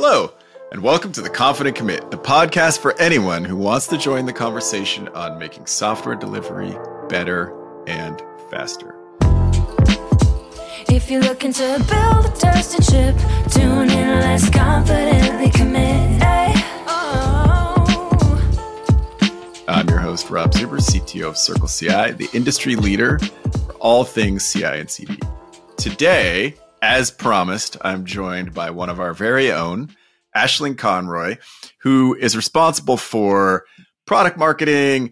Hello, and welcome to The Confident Commit, the podcast for anyone who wants to join the conversation on making software delivery better and faster. If you're looking to build a toasted ship, tune in, let's confidently commit. I'm your host, Rob Zuber, CTO of CircleCI, the industry leader for all things CI and CD. Today, as promised, I'm joined by one of our very own, Aisling Conroy, who is responsible for product marketing,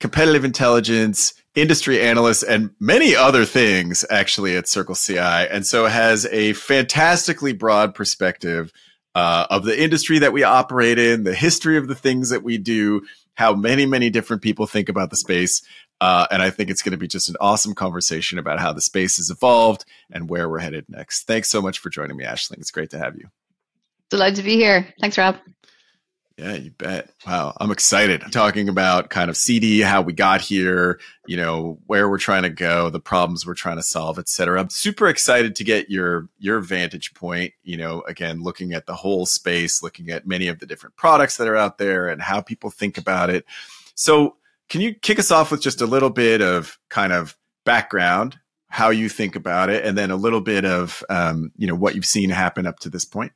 competitive intelligence, industry analysts, and many other things actually at CircleCI, and so has a fantastically broad perspective of the industry that we operate in, the history of the things that we do, how many different people think about the space. And I think it's going to be just an awesome conversation about how the space has evolved and where we're headed next. Thanks so much for joining me, Aisling. It's great to have you. Delighted to be here. Thanks, Rob. Yeah, you bet. Wow. I'm excited. I'm talking about kind of CD, how we got here, you know, where we're trying to go, the problems we're trying to solve, et cetera. I'm super excited to get your vantage point, you know, again, looking at the whole space, looking at many of the different products that are out there and how people think about it. So can you kick us off with just a little bit of kind of background, how you think about it, and then a little bit of, you know, what you've seen happen up to this point?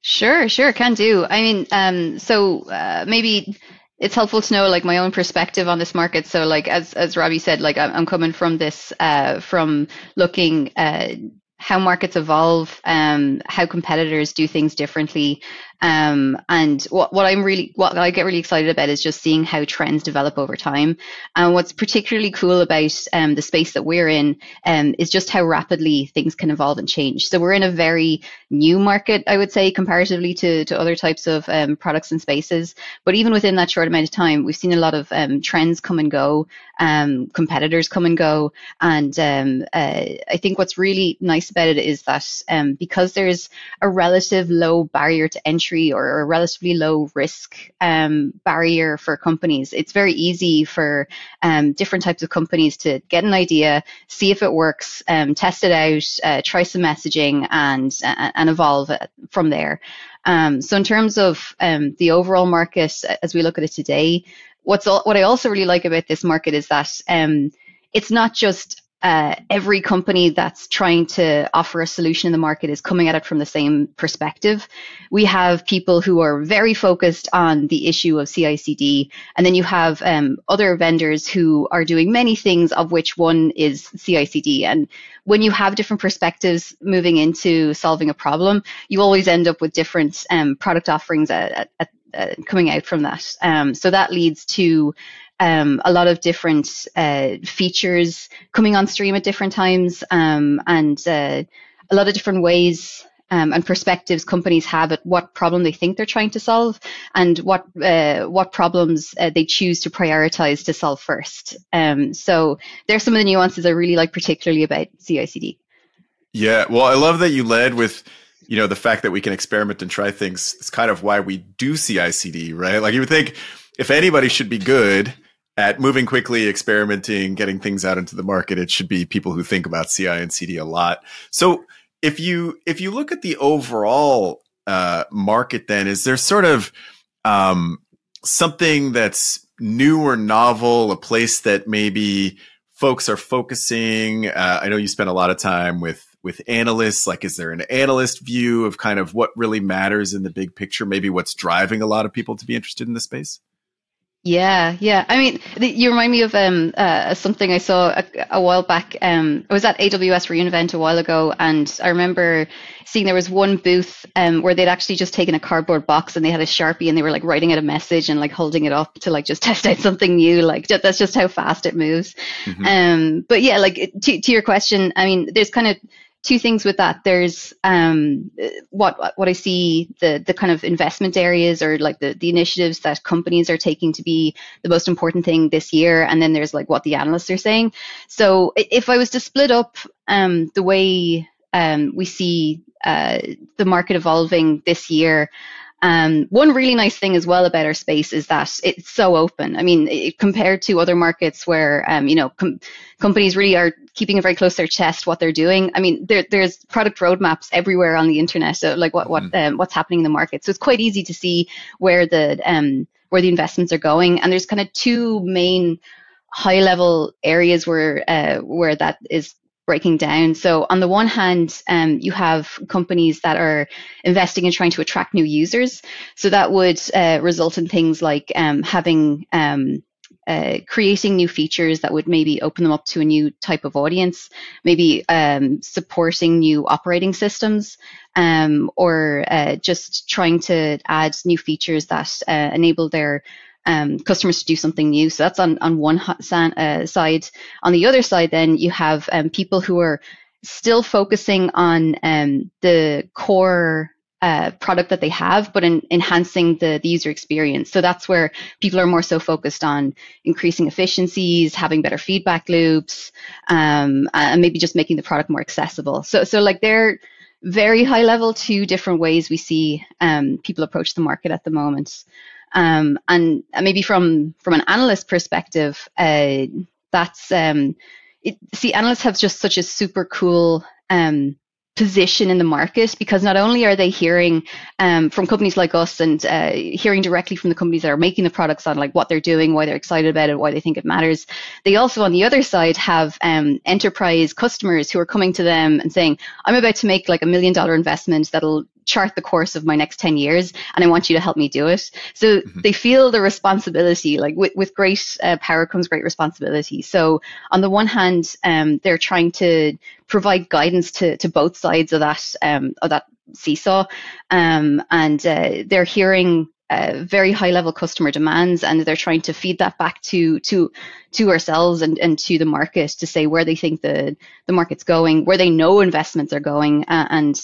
Sure. Can do. I mean, maybe it's helpful to know like my own perspective on this market. So like, as Robbie said, like I'm coming from this, from looking, how markets evolve, how competitors do things differently. And what I get really excited about is just seeing how trends develop over time. And what's particularly cool about the space that we're in is just how rapidly things can evolve and change. So we're in a very new market, I would say, comparatively to other types of products and spaces. But even within that short amount of time, we've seen a lot of trends come and go, competitors come and go. And I think what's really nice about it is that because there's a relative low barrier to entry or a relatively low risk barrier for companies, it's very easy for different types of companies to get an idea, see if it works, test it out, try some messaging, and evolve from there. So in terms of the overall market as we look at it today, what I also really like about this market is that it's not just every company that's trying to offer a solution in the market is coming at it from the same perspective. We have people who are very focused on the issue of CI/CD, and then you have other vendors who are doing many things, of which one is CI/CD. And when you have different perspectives moving into solving a problem, you always end up with different product offerings coming out from that. So that leads to a lot of different features coming on stream at different times, and a lot of different ways and perspectives companies have at what problem they think they're trying to solve and what problems they choose to prioritize to solve first. So there's some of the nuances I really like, particularly about CI/CD. Yeah, well, I love that you led with, you know, the fact that we can experiment and try things. It's kind of why we do CI/CD, right? Like you would think if anybody should be good at moving quickly, experimenting, getting things out into the market, it should be people who think about CI and CD a lot. So if you look at the overall market, then is there sort of something that's new or novel, a place that maybe folks are focusing? I know you spend a lot of time with analysts. Like, is there an analyst view of kind of what really matters in the big picture? Maybe what's driving a lot of people to be interested in the space? Yeah. I mean, you remind me of something I saw a while back. I was at AWS reInvent a while ago, and I remember seeing there was one booth where they'd actually just taken a cardboard box and they had a Sharpie and they were like writing out a message and like holding it up to like just test out something new. Like that's just how fast it moves. Mm-hmm. But yeah, like to your question, I mean, there's kind of two things with that. There's what I see the kind of investment areas or like the initiatives that companies are taking to be the most important thing this year, and then there's like what the analysts are saying. So if I was to split up the way we see the market evolving this year, One really nice thing as well about our space is that it's so open. I mean, compared to other markets where, companies really are keeping it very close to their chest what they're doing. I mean, there's product roadmaps everywhere on the internet, so like what's happening in the market. So it's quite easy to see where the investments are going. And there's kind of two main high level areas where that is breaking down. So on the one hand, you have companies that are investing in trying to attract new users. So that would result in things like creating new features that would maybe open them up to a new type of audience, maybe supporting new operating systems, or just trying to add new features that enable their customers to do something new. So that's on one side. On the other side, then you have people who are still focusing on the core product that they have, but in enhancing the user experience. So that's where people are more so focused on increasing efficiencies, having better feedback loops, and maybe just making the product more accessible. So like they're very high level, two different ways we see people approach the market at the moment. And maybe from an analyst perspective, analysts have just such a super cool position in the market, because not only are they hearing from companies like us and hearing directly from the companies that are making the products on like what they're doing, why they're excited about it, why they think it matters. They also, on the other side, have enterprise customers who are coming to them and saying, I'm about to make like $1 million investment that'll chart the course of my next 10 years, and I want you to help me do it. So they feel the responsibility, like with great power comes great responsibility. So on the one hand, they're trying to provide guidance to both sides of that seesaw. And they're hearing very high level customer demands, and they're trying to feed that back to ourselves and to the market to say where they think the market's going, where they know investments are going, and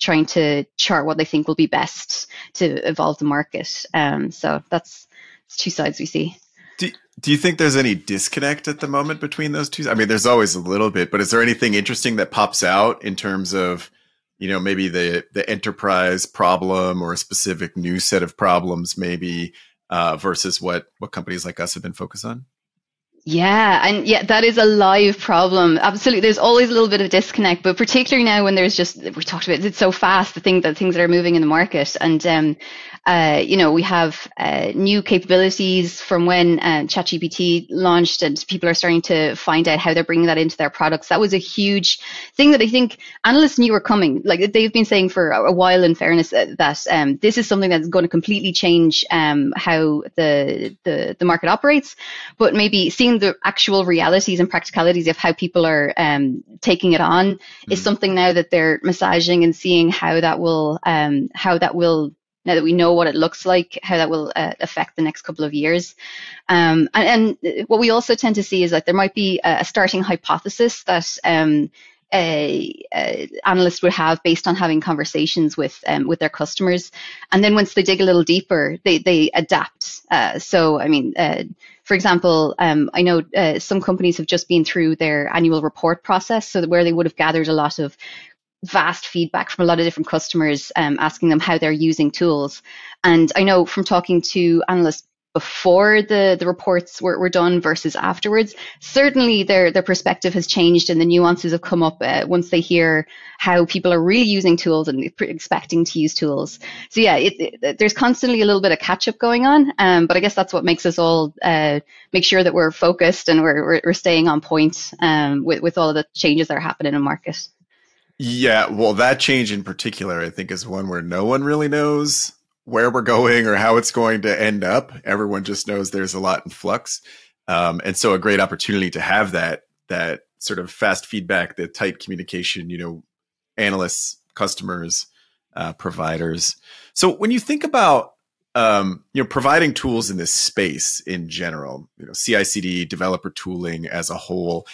trying to chart what they think will be best to evolve the market. So that's two sides we see. Do you think there's any disconnect at the moment between those two? I mean, there's always a little bit, but is there anything interesting that pops out in terms of, you know, maybe the enterprise problem or a specific new set of problems, maybe versus what companies like us have been focused on? Yeah. And yeah, that is a live problem. Absolutely. There's always a little bit of disconnect, but particularly now when there's just, we talked about it, it's so fast, the things that are moving in the market. And, we have new capabilities from when ChatGPT launched, and people are starting to find out how they're bringing that into their products. That was a huge thing that I think analysts knew were coming. Like they've been saying for a while, in fairness, that this is something that's going to completely change how the market operates, but maybe seeing the actual realities and practicalities of how people are taking it on is something now that they're massaging and seeing how that will, now that we know what it looks like, how that will affect the next couple of years. And what we also tend to see is that there might be a starting hypothesis that analysts would have based on having conversations with their customers, and then once they dig a little deeper, they adapt. For example, I know some companies have just been through their annual report process, so that where they would have gathered a lot of vast feedback from a lot of different customers, asking them how they're using tools. And I know from talking to analysts before the reports were done versus afterwards, certainly their perspective has changed, and the nuances have come up once they hear how people are really using tools and expecting to use tools. So yeah, there's constantly a little bit of catch up going on, but I guess that's what makes us all make sure that we're focused and we're staying on point with all of the changes that are happening in the market. Yeah, well, that change in particular, I think, is one where no one really knows where we're going or how it's going to end up. Everyone just knows there's a lot in flux. And so a great opportunity to have that sort of fast feedback, the tight communication, analysts, customers, providers. So when you think about, providing tools in this space in general, CI/CD, developer tooling as a whole,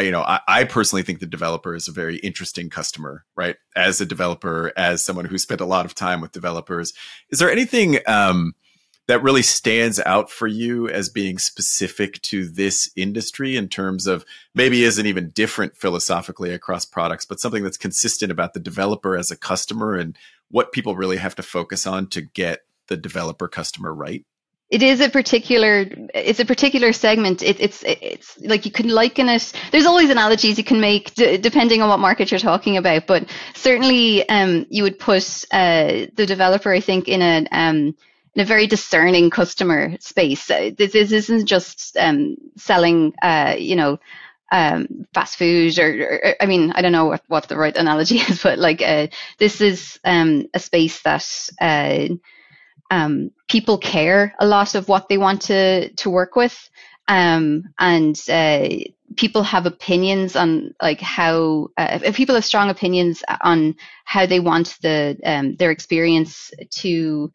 I personally think the developer is a very interesting customer, right? As a developer, as someone who spent a lot of time with developers, is there anything that really stands out for you as being specific to this industry in terms of maybe isn't even different philosophically across products, but something that's consistent about the developer as a customer and what people really have to focus on to get the developer customer right? It is a particular, it's a particular segment. It's like you can liken it. There's always analogies you can make depending on what market you're talking about. But certainly, you would put the developer, I think, in a very discerning customer space. This isn't just selling, fast food or I mean, I don't know what the right analogy is, but like this is a space that. People care a lot of what they want to work with, and people have opinions on like how people have strong opinions on how they want the their experience to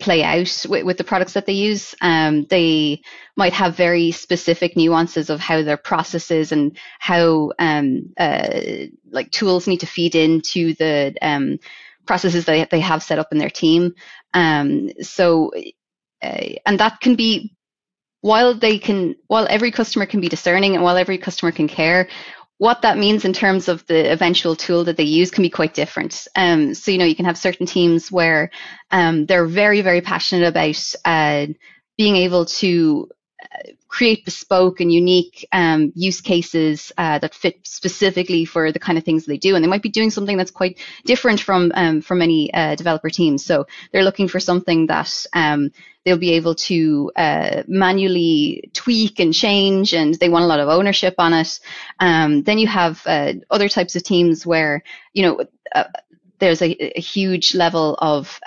play out with the products that they use. They might have very specific nuances of how their processes and how like tools need to feed into the processes that they have set up in their team. And that can be, while every customer can be discerning and while every customer can care, what that means in terms of the eventual tool that they use can be quite different. So, you can have certain teams where they're very, very passionate about being able to create bespoke and unique use cases that fit specifically for the kind of things they do. And they might be doing something that's quite different from many developer teams. So they're looking for something that they'll be able to manually tweak and change, and they want a lot of ownership on it. Then you have other types of teams where, there's a huge level of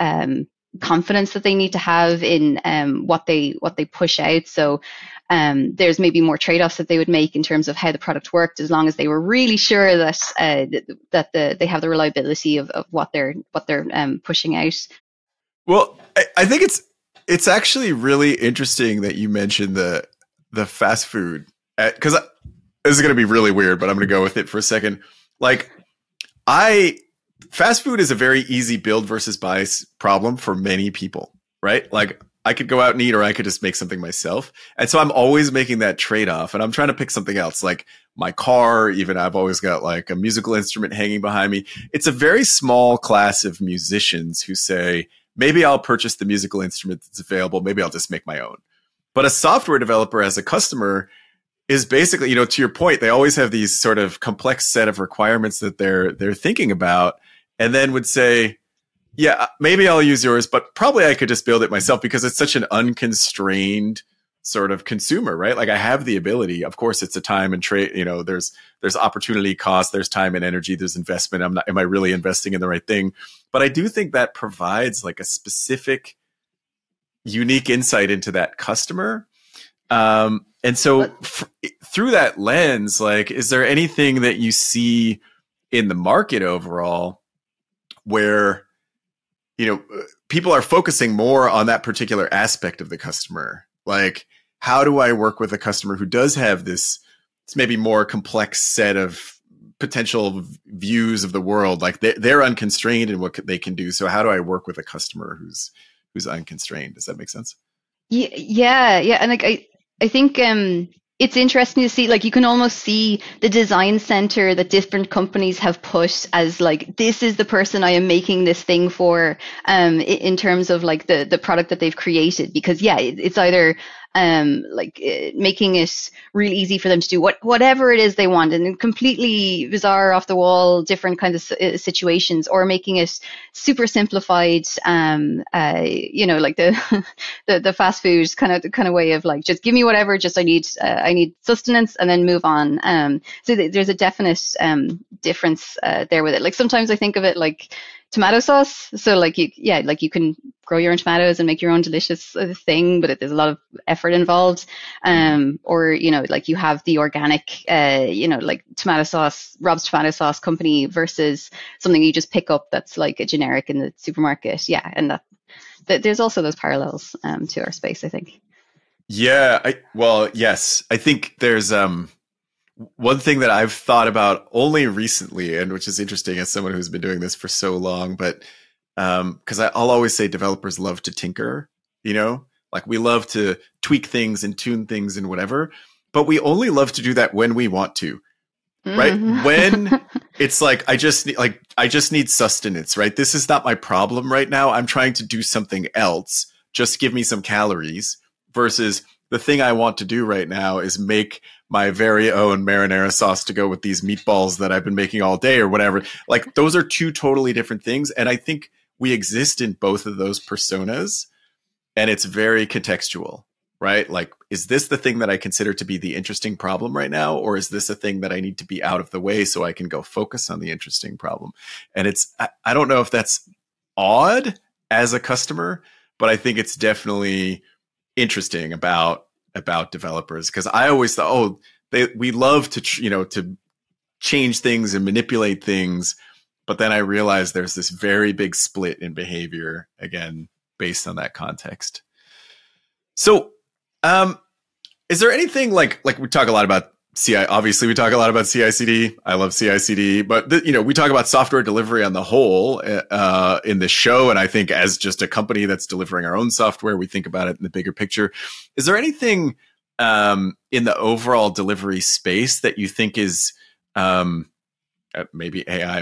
confidence that they need to have in what they push out. So there's maybe more trade-offs that they would make in terms of how the product worked, as long as they were really sure that they have the reliability of what they're pushing out. Well, I think it's actually really interesting that you mentioned the fast food, because this is going to be really weird, but I'm going to go with it for a second. Like fast food is a very easy build versus buy problem for many people, right? Like I could go out and eat, or I could just make something myself. And so I'm always making that trade-off, and I'm trying to pick something else, like my car. Even I've always got like a musical instrument hanging behind me. It's a very small class of musicians who say, maybe I'll purchase the musical instrument that's available. Maybe I'll just make my own. But a software developer as a customer is basically, to your point, they always have these sort of complex set of requirements that they're thinking about, and then would say, yeah, maybe I'll use yours, but probably I could just build it myself, because it's such an unconstrained sort of consumer, right? Like I have the ability. Of course, it's a time and trade, there's opportunity cost, there's time and energy, there's investment. Am I really investing in the right thing? But I do think that provides like a specific, unique insight into that customer. And so through that lens, like, is there anything that you see in the market overall where, people are focusing more on that particular aspect of the customer? Like, how do I work with a customer who does have this, it's maybe more complex set of potential views of the world? Like they're unconstrained in what they can do. So how do I work with a customer who's unconstrained? Does that make sense? Yeah. And like, I think it's interesting to see, like, you can almost see the design center that different companies have put as like, this is the person I am making this thing for, in terms of like the product that they've created, because it's either making it really easy for them to do whatever it is they want, and completely bizarre, off the wall, different kinds of situations, or making it super simplified, like the fast food kind of way of like, just give me whatever, just I need sustenance, and then move on. So there's a definite difference there with it. Like sometimes I think of it like tomato sauce. So like you can grow your own tomatoes and make your own delicious thing, but there's a lot of effort involved. Or you have the organic, like tomato sauce, Rob's Tomato Sauce Company, versus something you just pick up that's like a generic in the supermarket. Yeah, and that there's also those parallels to our space, I think. Yeah. Yes. I think there's one thing that I've thought about only recently, and which is interesting as someone who's been doing this for so long, but because I'll always say developers love to tinker, like we love to tweak things and tune things and whatever, but we only love to do that when we want to, right? Mm-hmm. When It's like, I just need sustenance, right? This is not my problem right now. I'm trying to do something else. Just give me some calories versus the thing I want to do right now is make my very own marinara sauce to go with these meatballs that I've been making all day or whatever. Like, those are two totally different things. And I think we exist in both of those personas, and it's very contextual, right? Like, is this the thing that I consider to be the interesting problem right now? Or is this a thing that I need to be out of the way so I can go focus on the interesting problem? And it's, I don't know if that's odd as a customer, but I think it's definitely interesting about developers, because I always thought, oh, we love to, you know, to change things and manipulate things. But then I realized there's this very big split in behavior, again, based on that context. So is there anything like we talk a lot about CI, obviously we talk a lot about CI/CD. I love CI/CD, but we talk about software delivery on the whole in this show. And I think as just a company that's delivering our own software, we think about it in the bigger picture. Is there anything in the overall delivery space that you think is maybe AI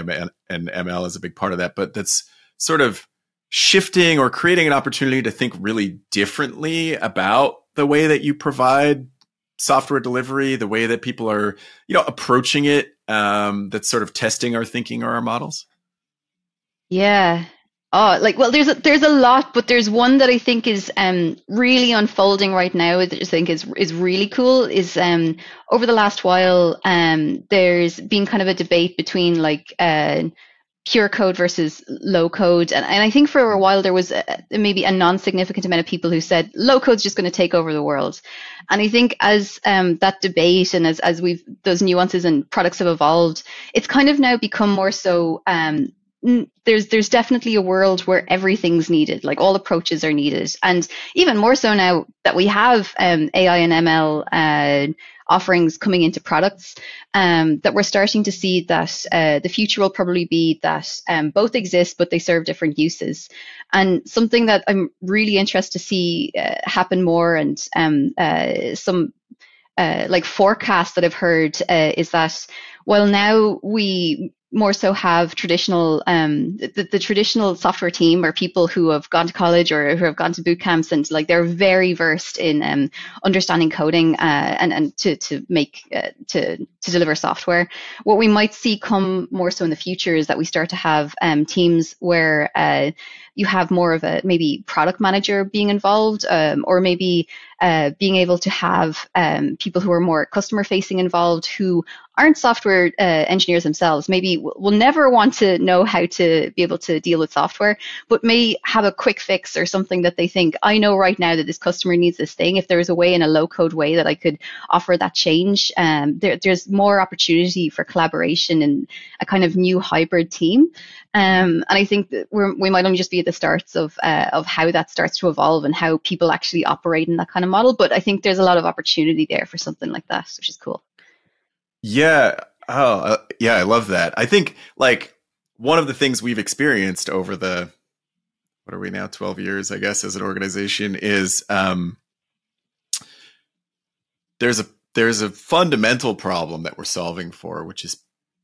and ML is a big part of that, but that's sort of shifting or creating an opportunity to think really differently about the way that you provide software delivery, the way that people are, approaching it, that's sort of testing our thinking or our models? Yeah. Oh, there's a lot, but there's one that I think is really unfolding right now that I think is really cool is over the last while, there's been kind of a debate between pure code versus low code. And I think for a while there was maybe a non-significant amount of people who said low code's just going to take over the world. And I think as that debate and as we've those nuances and products have evolved, it's kind of now become more so there's definitely a world where everything's needed, like all approaches are needed. And even more so now that we have AI and ML offerings coming into products, that we're starting to see that the future will probably be that both exist, but they serve different uses. And something that I'm really interested to see happen more and some forecasts that I've heard is that, well, now we more so have traditional, the traditional software team are people who have gone to college or who have gone to boot camps and they're very versed in understanding coding and to deliver software. What we might see come more so in the future is that we start to have teams where you have more of a maybe product manager being involved or maybe being able to have people who are more customer facing involved who aren't software engineers themselves, maybe will never want to know how to be able to deal with software, but may have a quick fix or something that they think, I know right now that this customer needs this thing. If there is a way in a low code way that I could offer that change, there's more opportunity for collaboration and a kind of new hybrid team. And I think that we might only just be at the starts of how that starts to evolve and how people actually operate in that kind of model. But I think there's a lot of opportunity there for something like that, which is cool. Yeah. Oh, yeah. I love that. I think one of the things we've experienced over the, what are we now, 12 years, I guess, as an organization is there's a fundamental problem that we're solving for, which is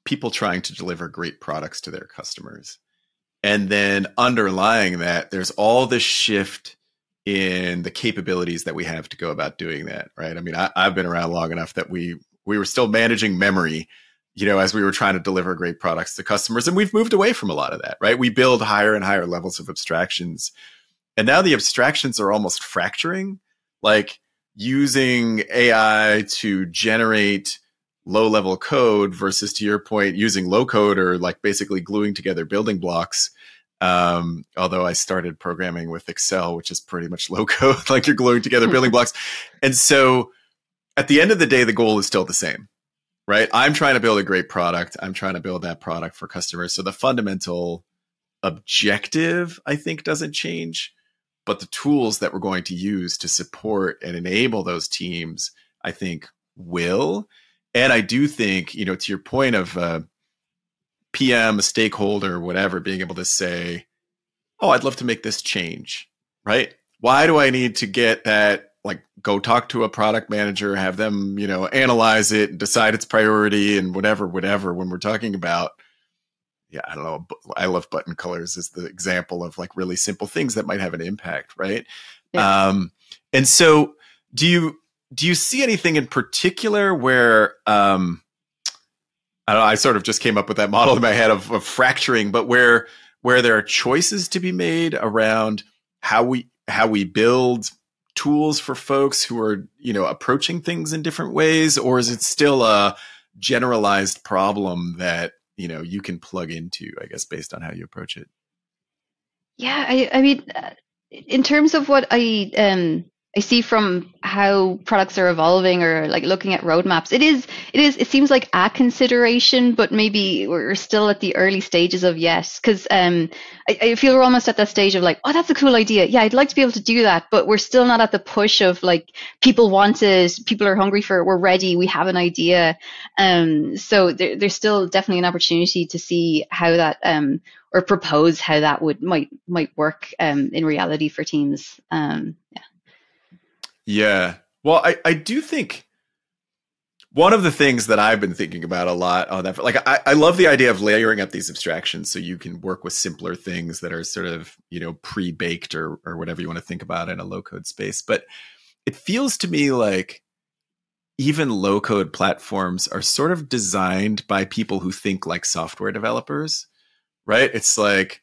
people trying to deliver great products to their customers. And then underlying that, there's all this shift in the capabilities that we have to go about doing that, right? I mean, I've been around long enough that we were still managing memory, as we were trying to deliver great products to customers. And we've moved away from a lot of that, right? We build higher and higher levels of abstractions. And now the abstractions are almost fracturing, like using AI to generate low-level code versus, to your point, using low code or basically gluing together building blocks. Although I started programming with Excel, which is pretty much low code, you're gluing together building blocks. And so at the end of the day, the goal is still the same, right? I'm trying to build a great product. I'm trying to build that product for customers. So the fundamental objective, I think, doesn't change, but the tools that we're going to use to support and enable those teams, I think, will. And I do think, to your point of PM, a stakeholder, whatever, being able to say, oh, I'd love to make this change, right? Why do I need to get that, go talk to a product manager, have them, analyze it and decide its priority and whatever, when we're talking about yeah, I don't know, I love button colors as the example of like really simple things that might have an impact, right? Yeah. And so do you see anything in particular where, I don't know, I sort of just came up with that model in my head of fracturing, but where there are choices to be made around how we build tools for folks who are, you know, approaching things in different ways, or is it still a generalized problem that, you know, you can plug into, I guess, based on how you approach it? Yeah, I mean, in terms of what I see from how products are evolving or like looking at roadmaps, it seems like a consideration, but maybe we're still at the early stages of yes. Cause I feel we're almost at that stage of like, oh, that's a cool idea. Yeah, I'd like to be able to do that, but we're still not at the push of like, people want it, people are hungry for it, we're ready, we have an idea. So there's still definitely an opportunity to see how that, or propose how that might work in reality for teams. Yeah. Yeah. Well, I do think one of the things that I've been thinking about a lot on that, like I love the idea of layering up these abstractions so you can work with simpler things that are sort of, you know, pre-baked or whatever you want to think about in a low-code space. But it feels to me like even low-code platforms are sort of designed by people who think like software developers, right? It's like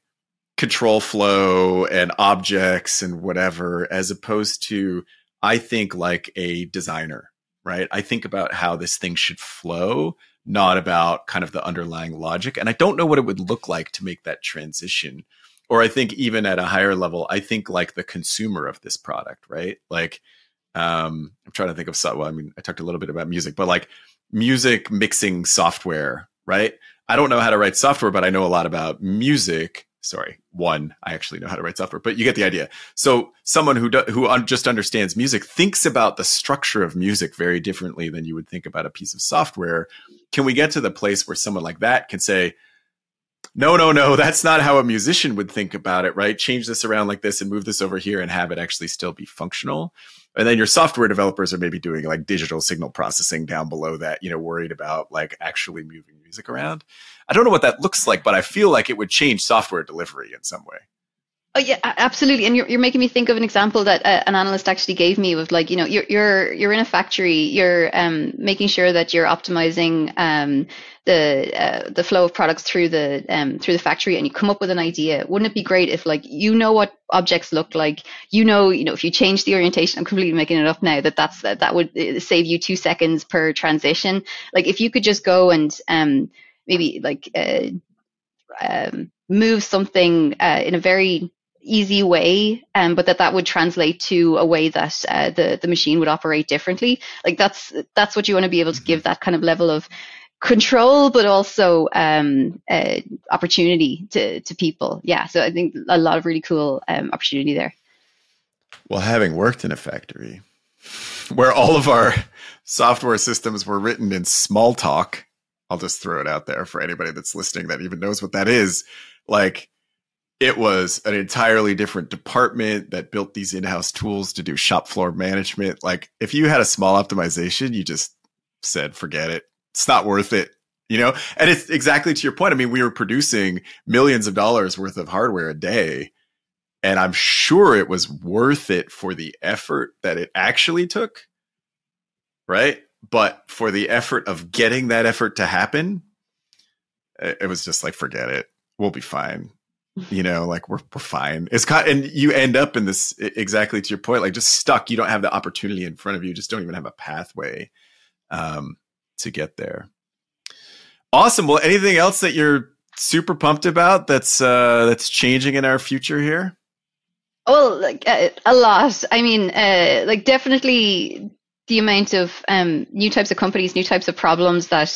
control flow and objects and whatever, as opposed to I think like a designer, right? I think about how this thing should flow, not about kind of the underlying logic. And I don't know what it would look like to make that transition. Or I think even at a higher level, I think like the consumer of this product, right? Like, I'm trying to think of, well, I mean, I talked a little bit about music, but like music mixing software, right? I don't know how to write software, but I know a lot about music. Sorry, I actually know how to write software, but you get the idea. So someone who just understands music thinks about the structure of music very differently than you would think about a piece of software. Can we get to the place where someone like that can say, no, that's not how a musician would think about it, right? Change this around like this and move this over here and have it actually still be functional. And then your software developers are maybe doing like digital signal processing down below that, you know, worried about like actually moving music around. I don't know what that looks like, but I feel like it would change software delivery in some way. Oh yeah, absolutely. And you're making me think of an example that an analyst actually gave me with like, you know, you're in a factory, you're making sure that you're optimizing the flow of products through the factory, and you come up with an idea. Wouldn't it be great if like, you know, what objects look like, you know, if you change the orientation, I'm completely making it up now, that would save you 2 seconds per transition. Like if you could just go and maybe like move something in a very easy way, but that would translate to a way that the machine would operate differently. Like that's what you want to be able to give, that kind of level of control, but also opportunity to people. Yeah, so I think a lot of really cool opportunity there. Well, having worked in a factory where all of our software systems were written in Smalltalk, I'll just throw it out there for anybody that's listening that even knows what that is. Like, it was an entirely different department that built these in-house tools to do shop floor management. Like, if you had a small optimization, you just said, forget it. It's not worth it, you know? And it's exactly to your point. I mean, we were producing millions of dollars worth of hardware a day, and I'm sure it was worth it for the effort that it actually took, right? But for the effort of getting that effort to happen, it was just like, forget it. We'll be fine. You know, like we're fine. And you end up in this, exactly to your point, like just stuck. You don't have the opportunity in front of you. You just don't even have a pathway to get there. Awesome. Well, anything else that you're super pumped about that's changing in our future here? Well, like a lot. I mean, like definitely the amount of new types of companies, new types of problems that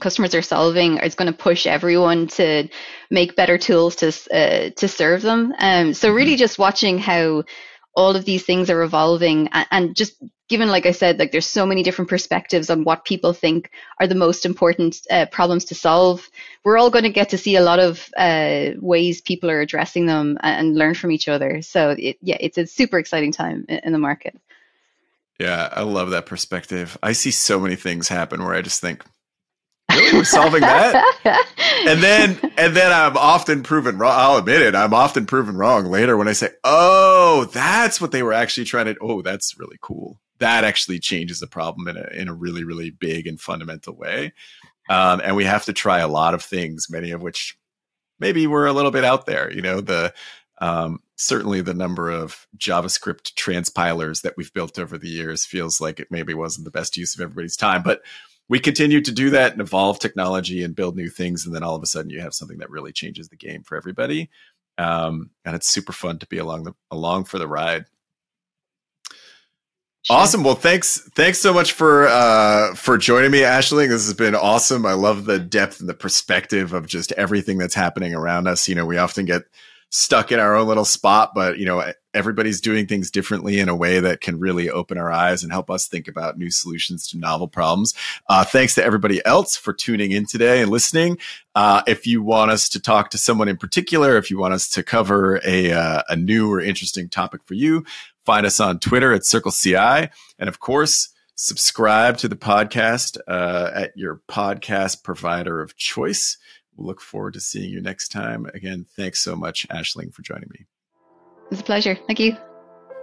customers are solving is going to push everyone to make better tools to serve them. So really just watching how all of these things are evolving, and just given, like I said, like there's so many different perspectives on what people think are the most important problems to solve. We're all going to get to see a lot of ways people are addressing them and learn from each other. So it's a super exciting time in the market. Yeah, I love that perspective. I see so many things happen where I just think, really? We're solving that? And then I'm often proven wrong. I'll admit it. I'm often proven wrong later when I say, oh, that's what they were actually trying to, oh, that's really cool. That actually changes the problem in a really, really big and fundamental way. And we have to try a lot of things, many of which maybe we're a little bit out there. You know, certainly the number of JavaScript transpilers that we've built over the years feels like it maybe wasn't the best use of everybody's time, but we continue to do that and evolve technology and build new things. And then all of a sudden you have something that really changes the game for everybody. And it's super fun to be along for the ride. Sure. Awesome. Well, thanks so much for joining me, Aisling. This has been awesome. I love the depth and the perspective of just everything that's happening around us. You know, we often get stuck in our own little spot, but you know, everybody's doing things differently in a way that can really open our eyes and help us think about new solutions to novel problems. Thanks to everybody else for tuning in today and listening. If you want us to talk to someone in particular, if you want us to cover a new or interesting topic for you, find us on Twitter at CircleCI. And of course, subscribe to the podcast at your podcast provider of choice. We'll look forward to seeing you next time. Again, thanks so much, Aisling, for joining me. It's a pleasure. Thank you.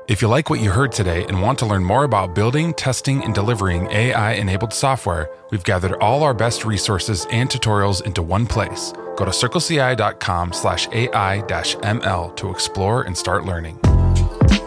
If you like what you heard today and want to learn more about building, testing, and delivering AI-enabled software, we've gathered all our best resources and tutorials into one place. Go to circleci.com/AI-ML to explore and start learning.